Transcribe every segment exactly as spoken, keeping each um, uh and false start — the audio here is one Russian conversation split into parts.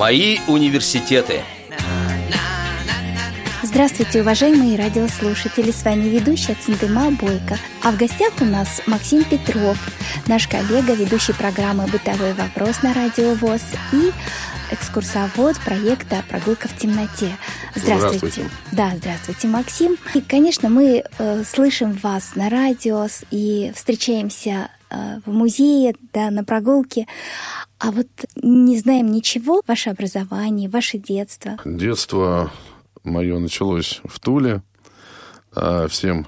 Мои университеты. Здравствуйте, уважаемые радиослушатели! С вами ведущая Цындыма Бойко. А в гостях у нас Максим Петров, наш коллега, ведущий программы «Бытовой вопрос» на Радио ВОС и экскурсовод проекта «Прогулка в темноте». Здравствуйте. Здравствуйте. Да, здравствуйте, Максим. И, конечно, мы э, слышим вас на радио и встречаемся э, в музее, да, на прогулке. А вот не знаем ничего. Ваше образование, ваше детство. Детство мое началось в Туле. Всем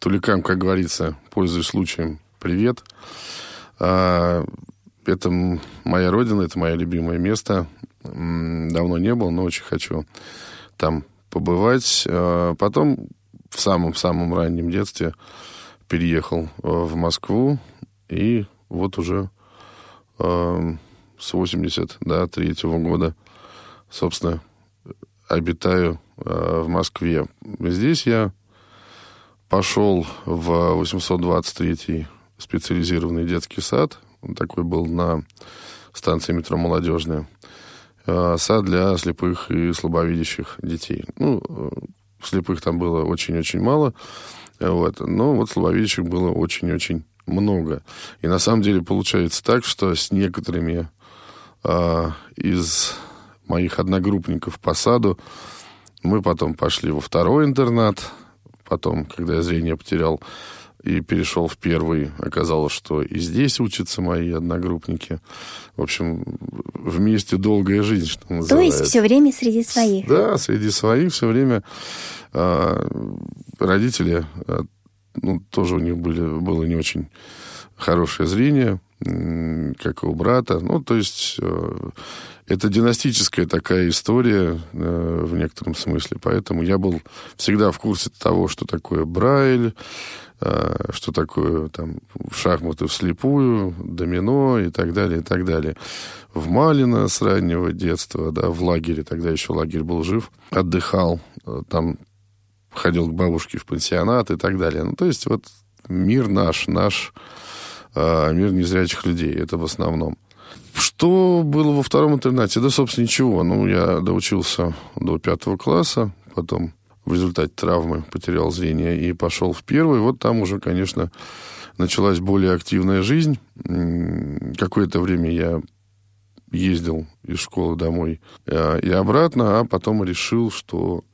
туликам, как говорится, пользуясь случаем, привет. Это моя родина, это мое любимое место. Давно не был, но очень хочу там побывать. Потом в самом-самом раннем детстве переехал в Москву. И вот уже с восемьдесят третьего года, собственно, обитаю в Москве. Здесь я пошел в восемьсот двадцать третий специализированный детский сад. Он такой был на станции метро «Молодежная». Сад для слепых и слабовидящих детей. Ну, слепых там было очень-очень мало. Вот. Но вот слабовидящих было очень-очень много. И на самом деле получается так, что с некоторыми а, из моих одногруппников по саду мы потом пошли во второй интернат. Потом, когда я зрение потерял и перешел в первый, оказалось, что и здесь учатся мои одногруппники. В общем, вместе долгая жизнь, что называется. То есть все время среди своих. Да, среди своих все время. А, родители, а, ну, тоже у них были, было не очень хорошее зрение, как и у брата. Ну, то есть э, это династическая такая история э, в некотором смысле. Поэтому я был всегда в курсе того, что такое Брайль, э, что такое там шахматы вслепую, домино и так далее, и так далее. В Малино с раннего детства, да, в лагере, тогда еще лагерь был жив, отдыхал, э, там ходил к бабушке в пансионат и так далее. Ну, то есть вот мир наш, наш... мир незрячих людей, это в основном. Что было во втором интернате? Да, собственно, ничего. Ну, я доучился до пятого класса, потом в результате травмы потерял зрение и пошел в первый. Вот там уже, конечно, началась более активная жизнь. Какое-то время я ездил из школы домой и обратно, а потом решил, что...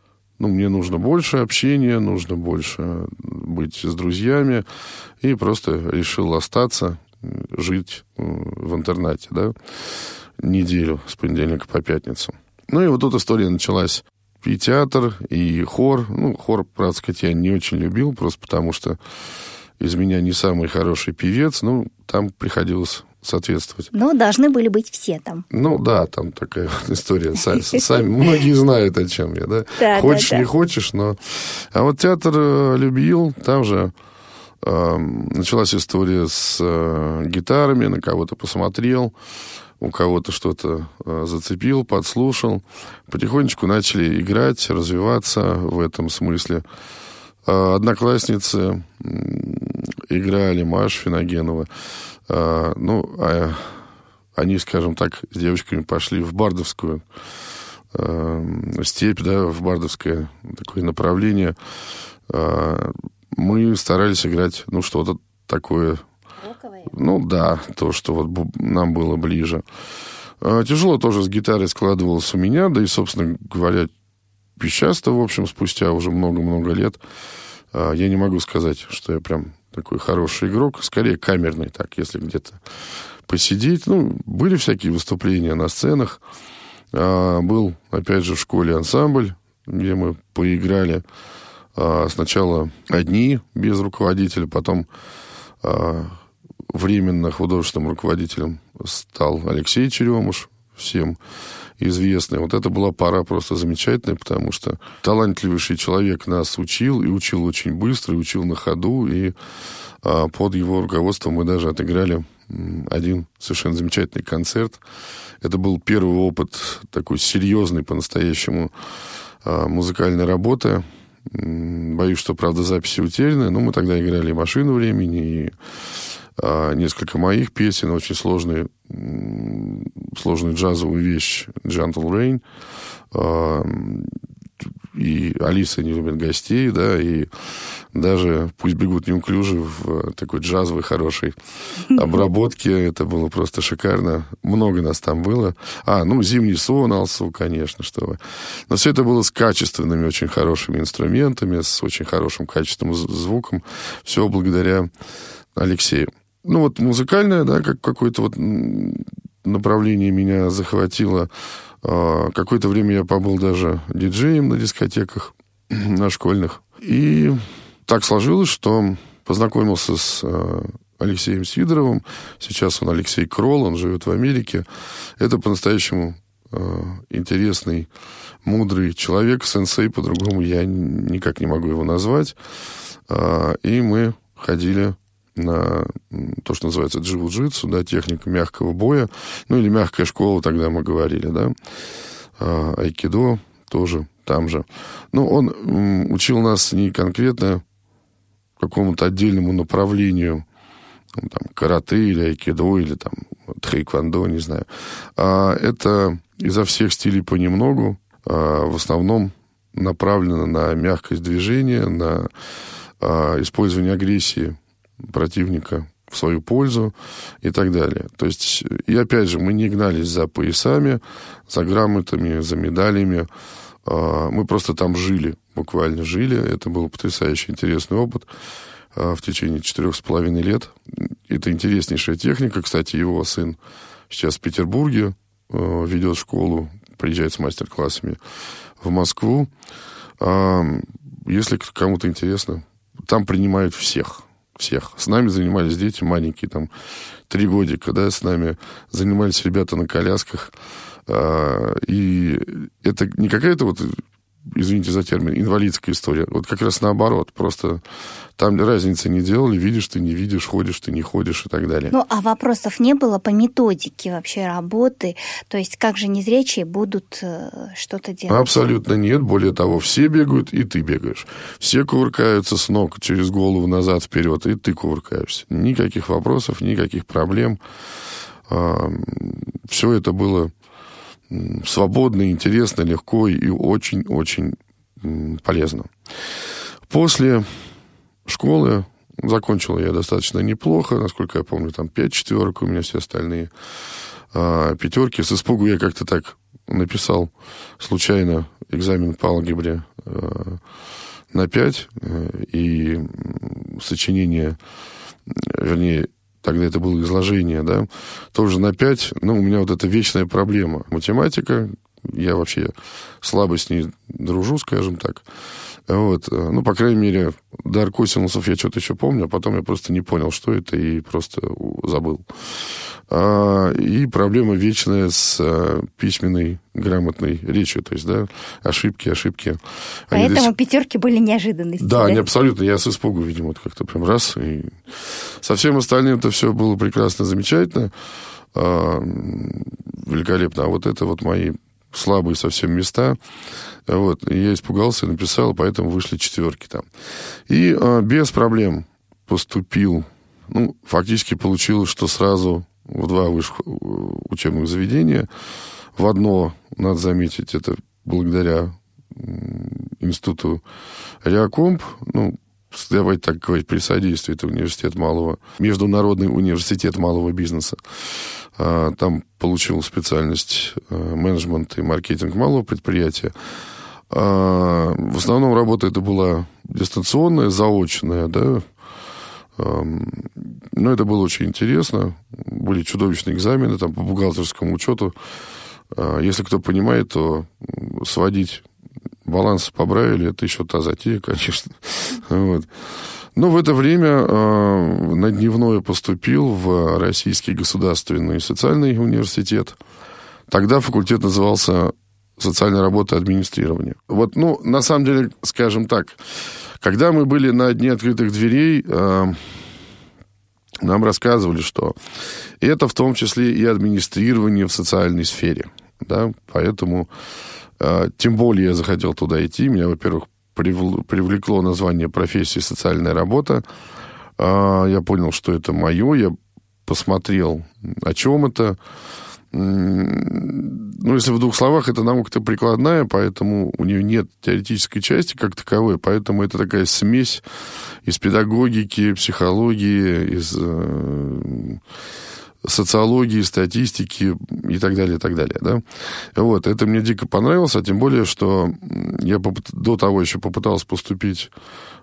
Ну, мне нужно больше общения, нужно больше быть с друзьями. И просто решил остаться, жить в интернате, да, неделю с понедельника по пятницу. Ну, и вот тут история началась. И театр, и хор. Ну, хор, правда сказать, я не очень любил, просто потому что из меня не самый хороший певец. Ну, там приходилось соответствовать. Но должны были быть все там. Ну да, там такая вот история. Сами, сами, многие знают, о чем я, да? Да, хочешь, да, да. Не хочешь, но... А вот театр любил. Там же э, началась история с э, гитарами. На кого-то посмотрел, у кого-то что-то э, зацепил, подслушал. Потихонечку начали играть, развиваться в этом смысле. Э, одноклассницы э, играли, Маш Финогенова. Uh, ну, а, они, скажем так, с девочками пошли в бардовскую uh, степь, да, в бардовское такое направление. Uh, мы старались играть, ну, что-то такое. Луковое? Ну, да, то, что вот нам было ближе. Uh, тяжело тоже с гитарой складывалось у меня, да и, собственно говоря, сейчас-то, в общем, спустя уже много-много лет, uh, я не могу сказать, что я прям... такой хороший игрок, скорее камерный, так, если где-то посидеть. Ну, были всякие выступления на сценах. А, был, опять же, в школе ансамбль, где мы поиграли. А, сначала одни, без руководителя, потом а, временно художественным руководителем стал Алексей Черемуш, всем известный. Вот это была пора просто замечательная, потому что талантливейший человек нас учил, и учил очень быстро, и учил на ходу, и а, под его руководством мы даже отыграли один совершенно замечательный концерт. Это был первый опыт такой серьезной по-настоящему а, музыкальной работы. Боюсь, что, правда, записи утеряны, но мы тогда играли и «Машину времени», и а, несколько моих песен, очень сложные сложную джазовую вещь «Джантл Рейн». И Алиса не любит гостей, да, и даже «Пусть бегут неуклюже» в такой джазовой хорошей обработке. Это было просто шикарно. Много нас там было. А, ну, «Зимний сон», «Алсу», конечно, что вы. Но все это было с качественными, очень хорошими инструментами, с очень хорошим качественным звуком. Все благодаря Алексею. Ну, вот музыкальное, да, как какое-то вот направление меня захватило. Какое-то время я побыл даже диджеем на дискотеках, на школьных. И так сложилось, что познакомился с Алексеем Сидоровым. Сейчас он Алексей Крол, он живет в Америке. Это по-настоящему интересный, мудрый человек, сенсей, по-другому я никак не могу его назвать. И мы ходили на то, что называется джиу-джитсу, да, техника мягкого боя, ну, или мягкая школа, тогда мы говорили, да, айкидо тоже там же. Но он учил нас не конкретно какому-то отдельному направлению, там, карате или айкидо, или там тхэквондо, не знаю. А это изо всех стилей понемногу, а в основном направлено на мягкость движения, на а, использование агрессии противника в свою пользу и так далее. То есть, и опять же, мы не гнались за поясами, за грамотами, за медалями. Мы просто там жили, буквально жили. Это был потрясающе интересный опыт в течение четырех с половиной лет. Это интереснейшая техника. Кстати, его сын сейчас в Петербурге ведет школу, приезжает с мастер-классами в Москву. Если кому-то интересно, там принимают всех. Всех. С нами занимались дети маленькие, там, три годика, да, с нами занимались ребята на колясках. И это не какая-то вот, извините за термин, инвалидская история. Вот как раз наоборот. Просто там разницы не делали. Видишь ты, не видишь, ходишь ты, не ходишь и так далее. Ну, а вопросов не было по методике вообще работы? То есть, как же незрячие будут что-то делать? Абсолютно нет. Более того, все бегают, и ты бегаешь. Все кувыркаются с ног через голову назад, вперед, и ты кувыркаешься. Никаких вопросов, никаких проблем. Все это было свободно, интересно, легко и очень-очень полезно. После школы закончил я достаточно неплохо. Насколько я помню, там пять четверок у меня, все остальные а, пятерки. С испугу я как-то так написал случайно экзамен по алгебре а, на пять. И сочинение, вернее, тогда это было изложение, да, тоже на пять. Ну, у меня вот эта вечная проблема. Математика, я вообще слабо с ней дружу, скажем так. Вот. Ну, по крайней мере, до аркосинусов я что-то еще помню, а потом я просто не понял, что это, и просто забыл. А, и проблема вечная с а, письменной, грамотной речью, то есть, да, ошибки, ошибки. Поэтому здесь... пятерки были неожиданностью. Да, да? Не, абсолютно, я с испугу, видимо, вот как-то прям раз, и со всем остальным это все было прекрасно, замечательно, а, великолепно, а вот это вот мои слабые совсем места, вот, и я испугался, написал, поэтому вышли четверки там. И а, без проблем поступил, ну, фактически получилось, что сразу в два высших учебных заведения. В одно, надо заметить, это благодаря институту Реакомп, ну, давайте так говорить, при содействии, это университет малого, международный университет малого бизнеса. Там получил специальность менеджмент и маркетинг малого предприятия. В основном работа это была дистанционная, заочная, да. Но это было очень интересно. Были чудовищные экзамены там, по бухгалтерскому учету. Если кто понимает, то сводить баланс по Брайлю — это еще та затея, конечно. Вот. Но в это время на дневное поступил в Российский государственный социальный университет. Тогда факультет назывался «Социальная работа и администрирование». Вот, ну, на самом деле, скажем так, когда мы были на дне открытых дверей, э, нам рассказывали, что это в том числе и администрирование в социальной сфере. Да? Поэтому, э, тем более я захотел туда идти. Меня, во-первых, прив... привлекло название профессии «социальная работа». Э, я понял, что это мое. Я посмотрел, о чем это. Ну, если в двух словах, это наука-то прикладная, поэтому у нее нет теоретической части как таковой, поэтому это такая смесь из педагогики, психологии, из э, социологии, статистики и так далее, и так далее, да. Вот, это мне дико понравилось, а тем более, что я поп- до того еще попытался поступить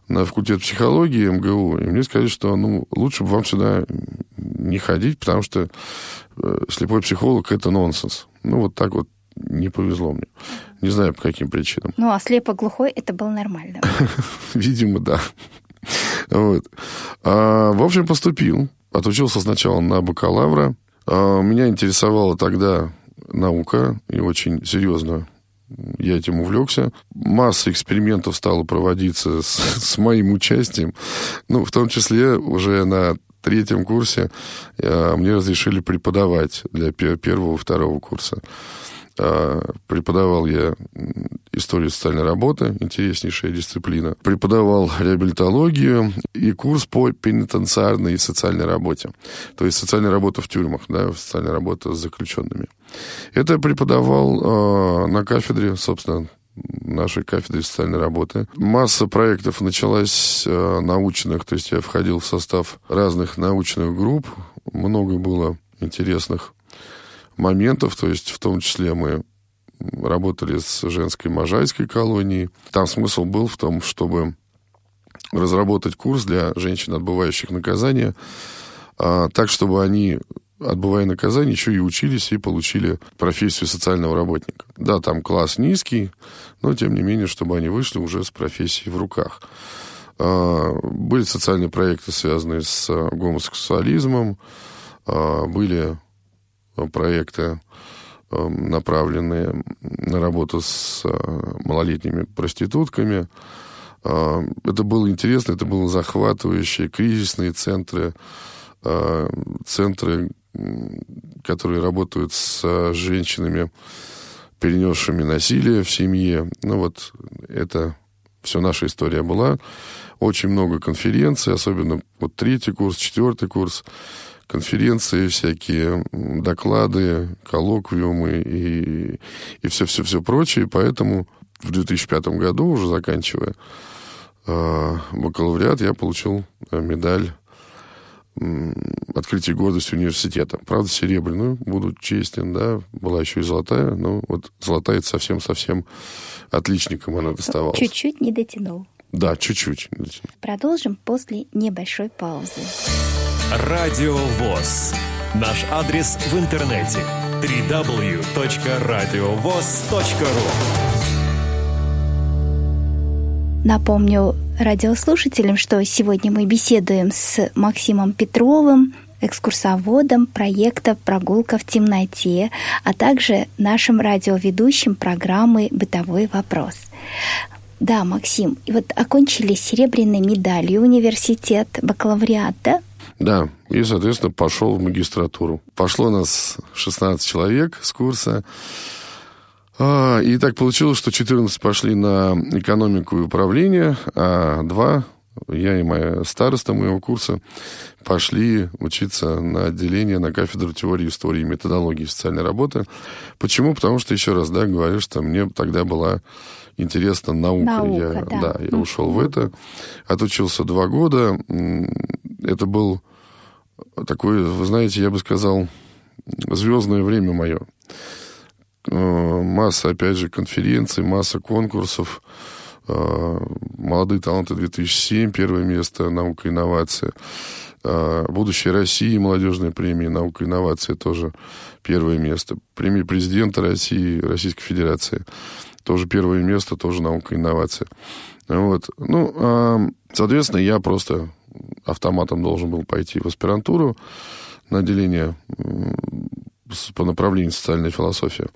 на факультет психологии эм гэ у, и мне сказали, что, ну, лучше бы вам сюда не ходить, потому что слепой психолог – это нонсенс. Ну, вот так вот не повезло мне. Не знаю, по каким причинам. Ну, а слепо-глухой – это было нормально. Видимо, да. Вот. А, в общем, поступил. Отучился сначала на бакалавра. А, меня интересовала тогда наука, и очень серьезно я этим увлекся. Масса экспериментов стала проводиться с, с моим участием. Ну, в том числе уже на В третьем курсе мне разрешили преподавать для первого и второго курса. Преподавал я историю социальной работы, интереснейшая дисциплина. Преподавал реабилитологию и курс по пенитенциарной и социальной работе. То есть социальная работа в тюрьмах, да, социальная работа с заключенными. Это я преподавал на кафедре, собственно, нашей кафедры социальной работы. Масса проектов началась э, научных, то есть я входил в состав разных научных групп, много было интересных моментов, то есть в том числе мы работали с женской можайской колонией. Там смысл был в том, чтобы разработать курс для женщин, отбывающих наказание, э, так, чтобы они, отбывая наказание, еще и учились и получили профессию социального работника. Да, там класс низкий, но, тем не менее, чтобы они вышли уже с профессией в руках. Были социальные проекты, связанные с гомосексуализмом, были проекты, направленные на работу с малолетними проститутками. Это было интересно, это было захватывающе. Кризисные центры, центры, которые работают с женщинами, перенесшими насилие в семье. Ну вот, это все наша история была. Очень много конференций, особенно вот третий курс, четвертый курс. Конференции всякие, доклады, коллоквиумы и, и все-все-все прочее. Поэтому в две тысячи пятом году, уже заканчивая бакалавриат, я получил медаль «Открытие гордости университета». Правда, серебряную, буду честен, да. Была еще и золотая, но вот золотая – это совсем-совсем отличником она доставалась. Чуть-чуть не дотянул. Да, чуть-чуть не дотянул. Продолжим после небольшой паузы. Радио ВОС. Наш адрес в интернете – дабл ю дабл ю дабл ю точка радио вос точка ру. Напомню радиослушателям, что сегодня мы беседуем с Максимом Петровым, экскурсоводом проекта «Прогулка в темноте», а также нашим радиоведущим программы «Бытовой вопрос». Да, Максим, и вот окончили серебряной медалью университет, бакалавриат, да? Да, и, соответственно, пошел в магистратуру. Пошло нас шестнадцать человек с курса. И так получилось, что четырнадцать пошли на экономику и управление, а два, я и моя староста моего курса, пошли учиться на отделение, на кафедру теории, истории и методологии социальной работы. Почему? Потому что, еще раз, да, говорю, что мне тогда была интересна наука. Наука, я, да. Да, я ушел в это. Отучился два года. Это был такой, вы знаете, я бы сказал, звездное время мое. Масса, опять же, конференций, масса конкурсов. «Молодые таланты две тысячи седьмой», первое место, «Наука и инновация». «Будущее России», молодежная премия «Наука и инновация» тоже первое место. Премия президента России, Российской Федерации, тоже первое место, тоже «Наука и инновация». Вот. Ну, соответственно, я просто автоматом должен был пойти в аспирантуру на отделение по направлению социальной философии.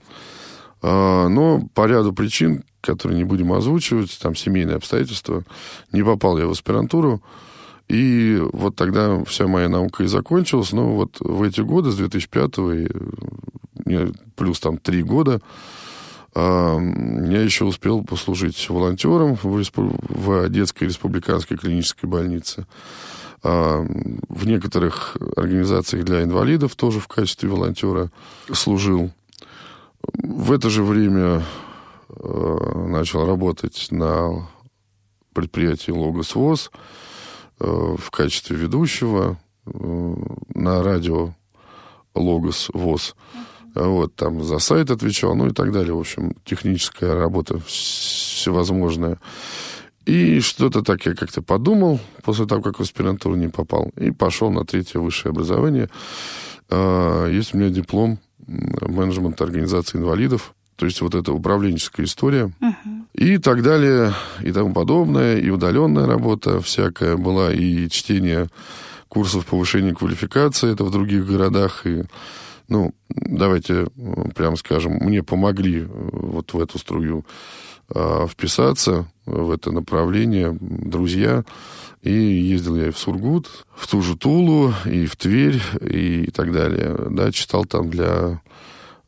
Но по ряду причин, которые не будем озвучивать, там семейные обстоятельства, не попал я в аспирантуру. И вот тогда вся моя наука и закончилась. Но вот в эти годы, с две тысячи пятого, плюс там три года, я еще успел послужить волонтером в детской республиканской клинической больнице. В некоторых организациях для инвалидов тоже в качестве волонтера служил. В это же время начал работать на предприятии «Логос ВОС» в качестве ведущего на радио «Логос ВОС». Вот, там за сайт отвечал, ну и так далее. В общем, техническая работа всевозможная. И что-то так я как-то подумал, после того, как в аспирантуру не попал, и пошел на третье высшее образование. Есть у меня диплом менеджмента организации инвалидов, то есть вот эта управленческая история, uh-huh. и так далее, и тому подобное, и удаленная работа всякая была, и чтение курсов повышения квалификации, это в других городах, и... Ну, давайте прямо скажем, мне помогли вот в эту струю а, вписаться, в это направление, друзья. И ездил я и в Сургут, в ту же Тулу, и в Тверь, и так далее. Да, читал там для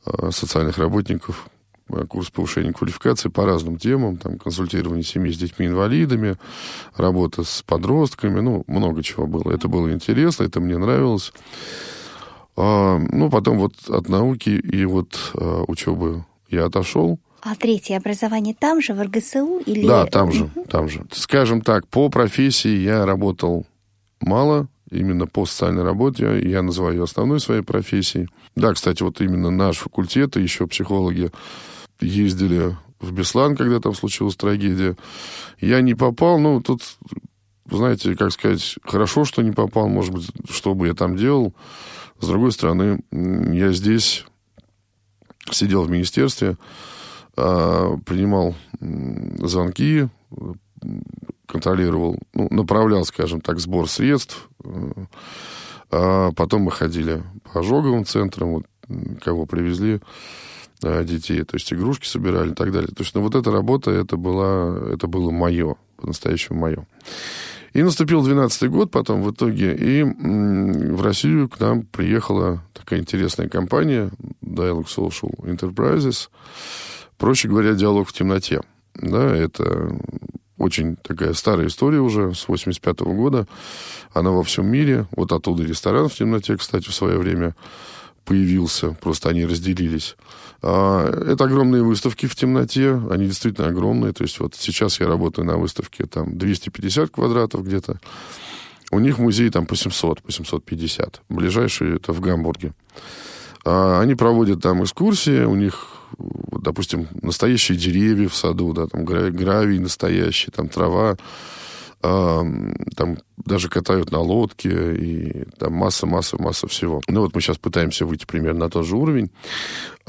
а, социальных работников курс повышения квалификации по разным темам, там консультирование семьи с детьми-инвалидами, работа с подростками, ну, много чего было. Это было интересно, это мне нравилось. Ну, потом вот от науки и вот учебы я отошел. А третье образование там же, в РГСУ? Или... Да, там же, угу. там же. Скажем так, по профессии я работал мало, именно по социальной работе. Я называю ее основной своей профессией. Да, кстати, вот именно наш факультет, и еще психологи ездили в Беслан, когда там случилась трагедия. Я не попал, ну, тут, знаете, как сказать, хорошо, что не попал, может быть, что бы я там делал. С другой стороны, я здесь сидел в министерстве, принимал звонки, контролировал, ну, направлял, скажем так, сбор средств. Потом мы ходили по ожоговым центрам, вот, кого привезли, детей, то есть игрушки собирали и так далее. То есть, ну, вот эта работа, это, была, это было мое, по-настоящему мое. И наступил двенадцатый год потом в итоге, и в Россию к нам приехала такая интересная компания Dialog Social Enterprises, проще говоря, «Диалог в темноте». Да, это очень такая старая история уже, с восемьдесят пятого года. Она во всем мире. Вот оттуда ресторан в темноте, кстати, в свое время появился. Просто они разделились. Это огромные выставки в темноте. Они действительно огромные. То есть вот сейчас я работаю на выставке там двести пятьдесят квадратов где-то. У них музей там по семьсот, по семьсот пятьдесят. Ближайший это в Гамбурге. Они проводят там экскурсии. У них, допустим, настоящие деревья в саду. Да, там гравий настоящий, там трава. Там даже катают на лодке, и там масса-масса-масса всего. Ну вот мы сейчас пытаемся выйти примерно на тот же уровень.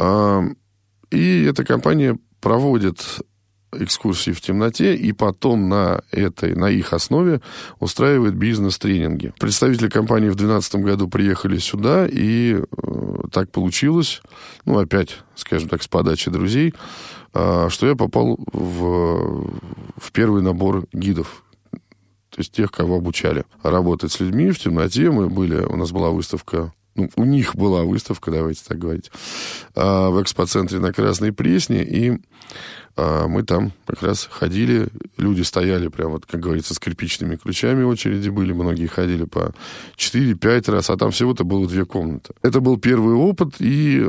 И эта компания проводит экскурсии в темноте, и потом на, этой, на их основе устраивает бизнес-тренинги. Представители компании в две тысячи двенадцатом году приехали сюда, и так получилось, ну опять, скажем так, с подачи друзей, что я попал в, в первый набор гидов. То есть тех, кого обучали работать с людьми в темноте. Мы были, у нас была выставка, ну, у них была выставка, давайте так говорить, в экспоцентре на Красной Пресне, и мы там как раз ходили, люди стояли прямо, вот, как говорится, с кирпичными ключами, очереди были, многие ходили по четыре-пять раз, а там всего-то было две комнаты. Это был первый опыт, и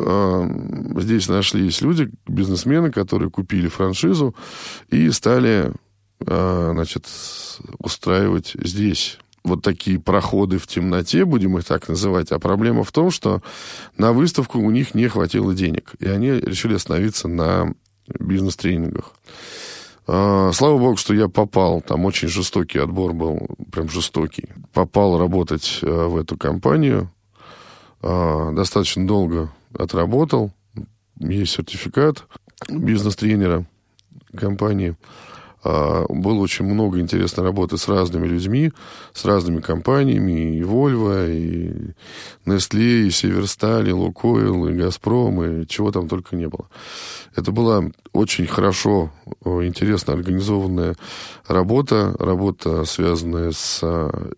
здесь нашлись люди, бизнесмены, которые купили франшизу и стали... значит, устраивать здесь вот такие проходы в темноте, будем их так называть. А проблема в том, что на выставку у них не хватило денег. И они решили остановиться на бизнес-тренингах. Слава богу, что я попал. Там очень жестокий отбор был, прям жестокий. Попал работать в эту компанию. Достаточно долго отработал. Есть сертификат бизнес-тренера компании. Было очень много интересной работы с разными людьми, с разными компаниями, и Volvo, и Nestle, и Северсталь, и Лукойл, и Газпром, и чего там только не было. Это была очень хорошо, интересно организованная работа, работа, связанная с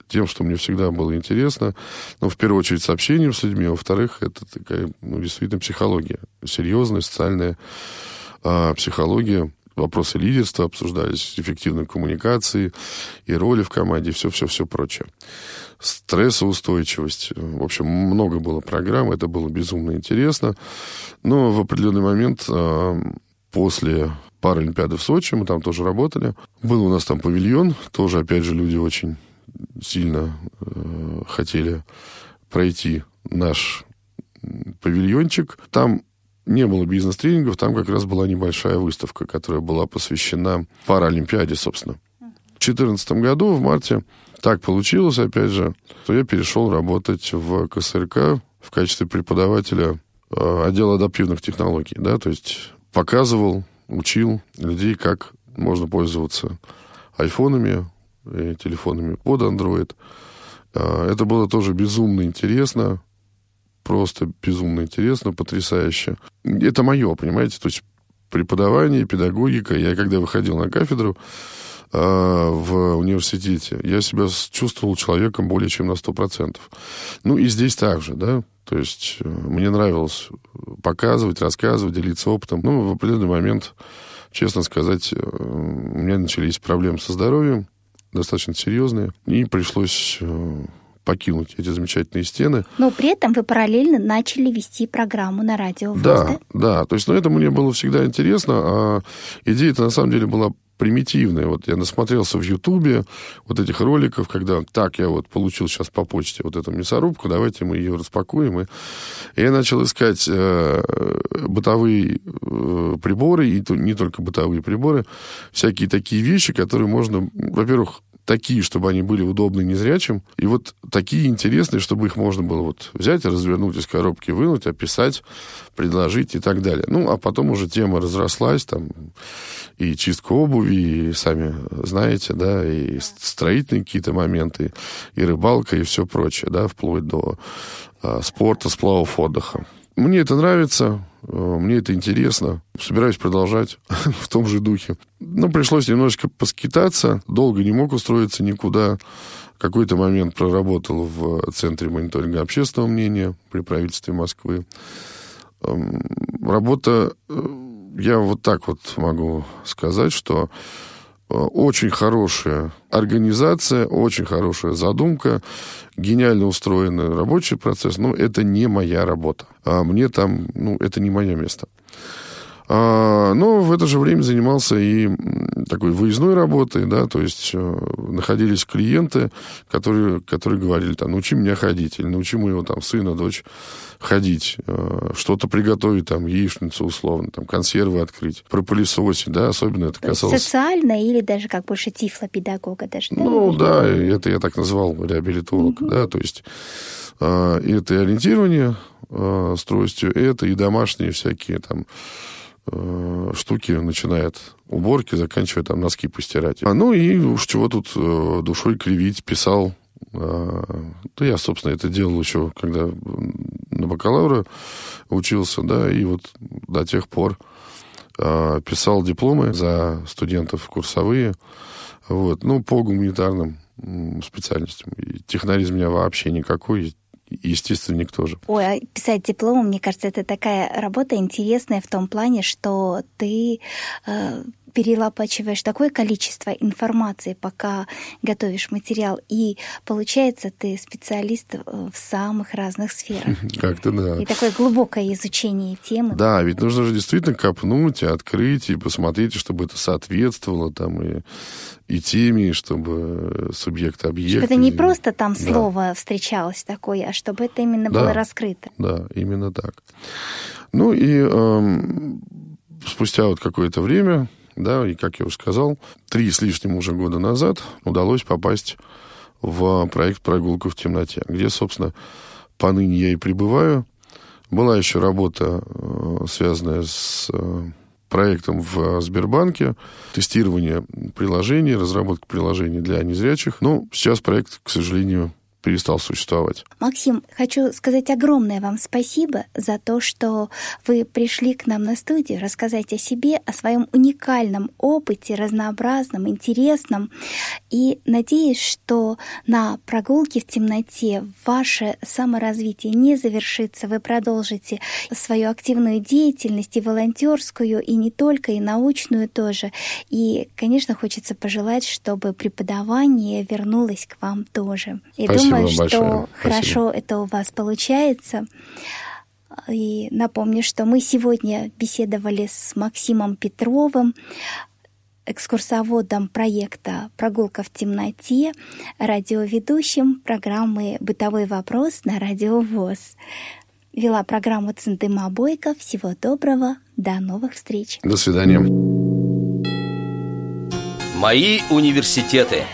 тем, что мне всегда было интересно, ну, в первую очередь, с общением с людьми, а во-вторых, это такая, ну, действительно психология, серьезная социальная а, психология, вопросы лидерства обсуждались, эффективной коммуникации и роли в команде, все-все-все прочее. Стрессоустойчивость. В общем, много было программ, это было безумно интересно. Но в определенный момент после Паралимпиады в Сочи, мы там тоже работали, был у нас там павильон, тоже, опять же, люди очень сильно э, хотели пройти наш павильончик. Там не было бизнес-тренингов, там как раз была небольшая выставка, которая была посвящена Паралимпиаде, собственно. В две тысячи четырнадцатом году, в марте, так получилось, опять же, что я перешел работать в ка эс эр ка в качестве преподавателя э, отдела адаптивных технологий, да, то есть показывал, учил людей, как можно пользоваться айфонами и телефонами под Android. Это было тоже безумно интересно, просто безумно интересно, потрясающе. Это мое, понимаете, то есть преподавание, педагогика. Я когда выходил на кафедру э, в университете, я себя чувствовал человеком более чем на сто процентов. Ну и здесь также, да, то есть мне нравилось показывать, рассказывать, делиться опытом. Ну, в определенный момент, честно сказать, у меня начались проблемы со здоровьем, достаточно серьезные, и пришлось покинуть эти замечательные стены. Но при этом вы параллельно начали вести программу на радио ВОС, да? Да, да. То есть, ну, это мне было всегда интересно. А идея-то, на самом деле, была примитивная. Вот я насмотрелся в Ютубе вот этих роликов, когда так, я вот получил сейчас по почте вот эту мясорубку, давайте мы ее распакуем. И я начал искать бытовые приборы, и не только бытовые приборы, всякие такие вещи, которые можно, во-первых, такие, чтобы они были удобны незрячим, и вот такие интересные, чтобы их можно было вот взять, развернуть из коробки, вынуть, описать, предложить и так далее. Ну, а потом уже тема разрослась, там, и чистка обуви, и сами знаете, да, и строительные какие-то моменты, и рыбалка, и все прочее, да, вплоть до а, спорта, сплавов, отдыха. Мне это нравится, мне это интересно. Собираюсь продолжать в том же духе. Но пришлось немножечко поскитаться. Долго не мог устроиться никуда. В какой-то момент проработал в Центре мониторинга общественного мнения при правительстве Москвы. Работа, я вот так вот могу сказать, что очень хорошая организация, очень хорошая задумка, гениально устроенный рабочий процесс, но это не моя работа. А мне там, ну, это не мое место. А, но в это же время занимался и такой выездной работой, да, то есть находились клиенты, которые, которые говорили, там, научи меня ходить, или научи моего там сына, дочь ходить, что-то приготовить, там, яичницу условно, там, консервы открыть, пропылесосить, да, особенно это касалось... Социальная или даже как больше тифлопедагога даже, да? Ну, да, это я так назвал реабилитолог, угу. Да, то есть это и ориентирование с тростью, это и домашние всякие там штуки, начиная от уборки, заканчивая там носки постирать. А, ну и уж чего тут душой кривить, писал. Да я, собственно, это делал еще, когда на бакалавра учился, да, и вот до тех пор писал дипломы за студентов курсовые, вот, ну, по гуманитарным специальностям. И технарь у меня вообще никакой, естественно, никто же. Ой, а писать диплом, мне кажется, это такая работа интересная в том плане, что ты э, перелопачиваешь такое количество информации, пока готовишь материал, и получается, ты специалист в самых разных сферах. Как-то да. И такое глубокое изучение темы. Да, ведь нужно же действительно копнуть, и открыть, и посмотреть, чтобы это соответствовало там и... и теме, чтобы субъект-объект... Чтобы это не и... просто там слово да. встречалось такое, а чтобы это именно да. было раскрыто. Да, именно так. Ну и эм, спустя вот какое-то время, да, и, как я уже сказал, три с лишним уже года назад удалось попасть в проект «Прогулка в темноте», где, собственно, поныне я и пребываю. Была еще работа, связанная с... проектом в Сбербанке, тестирование приложений, разработка приложений для незрячих. Но сейчас проект, к сожалению, перестал существовать. Максим, хочу сказать огромное вам спасибо за то, что вы пришли к нам на студию рассказать о себе, о своем уникальном опыте, разнообразном, интересном. И надеюсь, что на прогулке в темноте ваше саморазвитие не завершится. Вы продолжите свою активную деятельность, и волонтерскую, и не только, и научную тоже. И, конечно, хочется пожелать, чтобы преподавание вернулось к вам тоже. И спасибо. Думаю, что большое. Хорошо. Спасибо. Это у вас получается. И напомню, что мы сегодня беседовали с Максимом Петровым, экскурсоводом проекта «Прогулка в темноте», радиоведущим программы «Бытовой вопрос» на Радио ВОС. Вела программу Цындыма Бойко. Всего доброго. До новых встреч. До свидания. Мои университеты.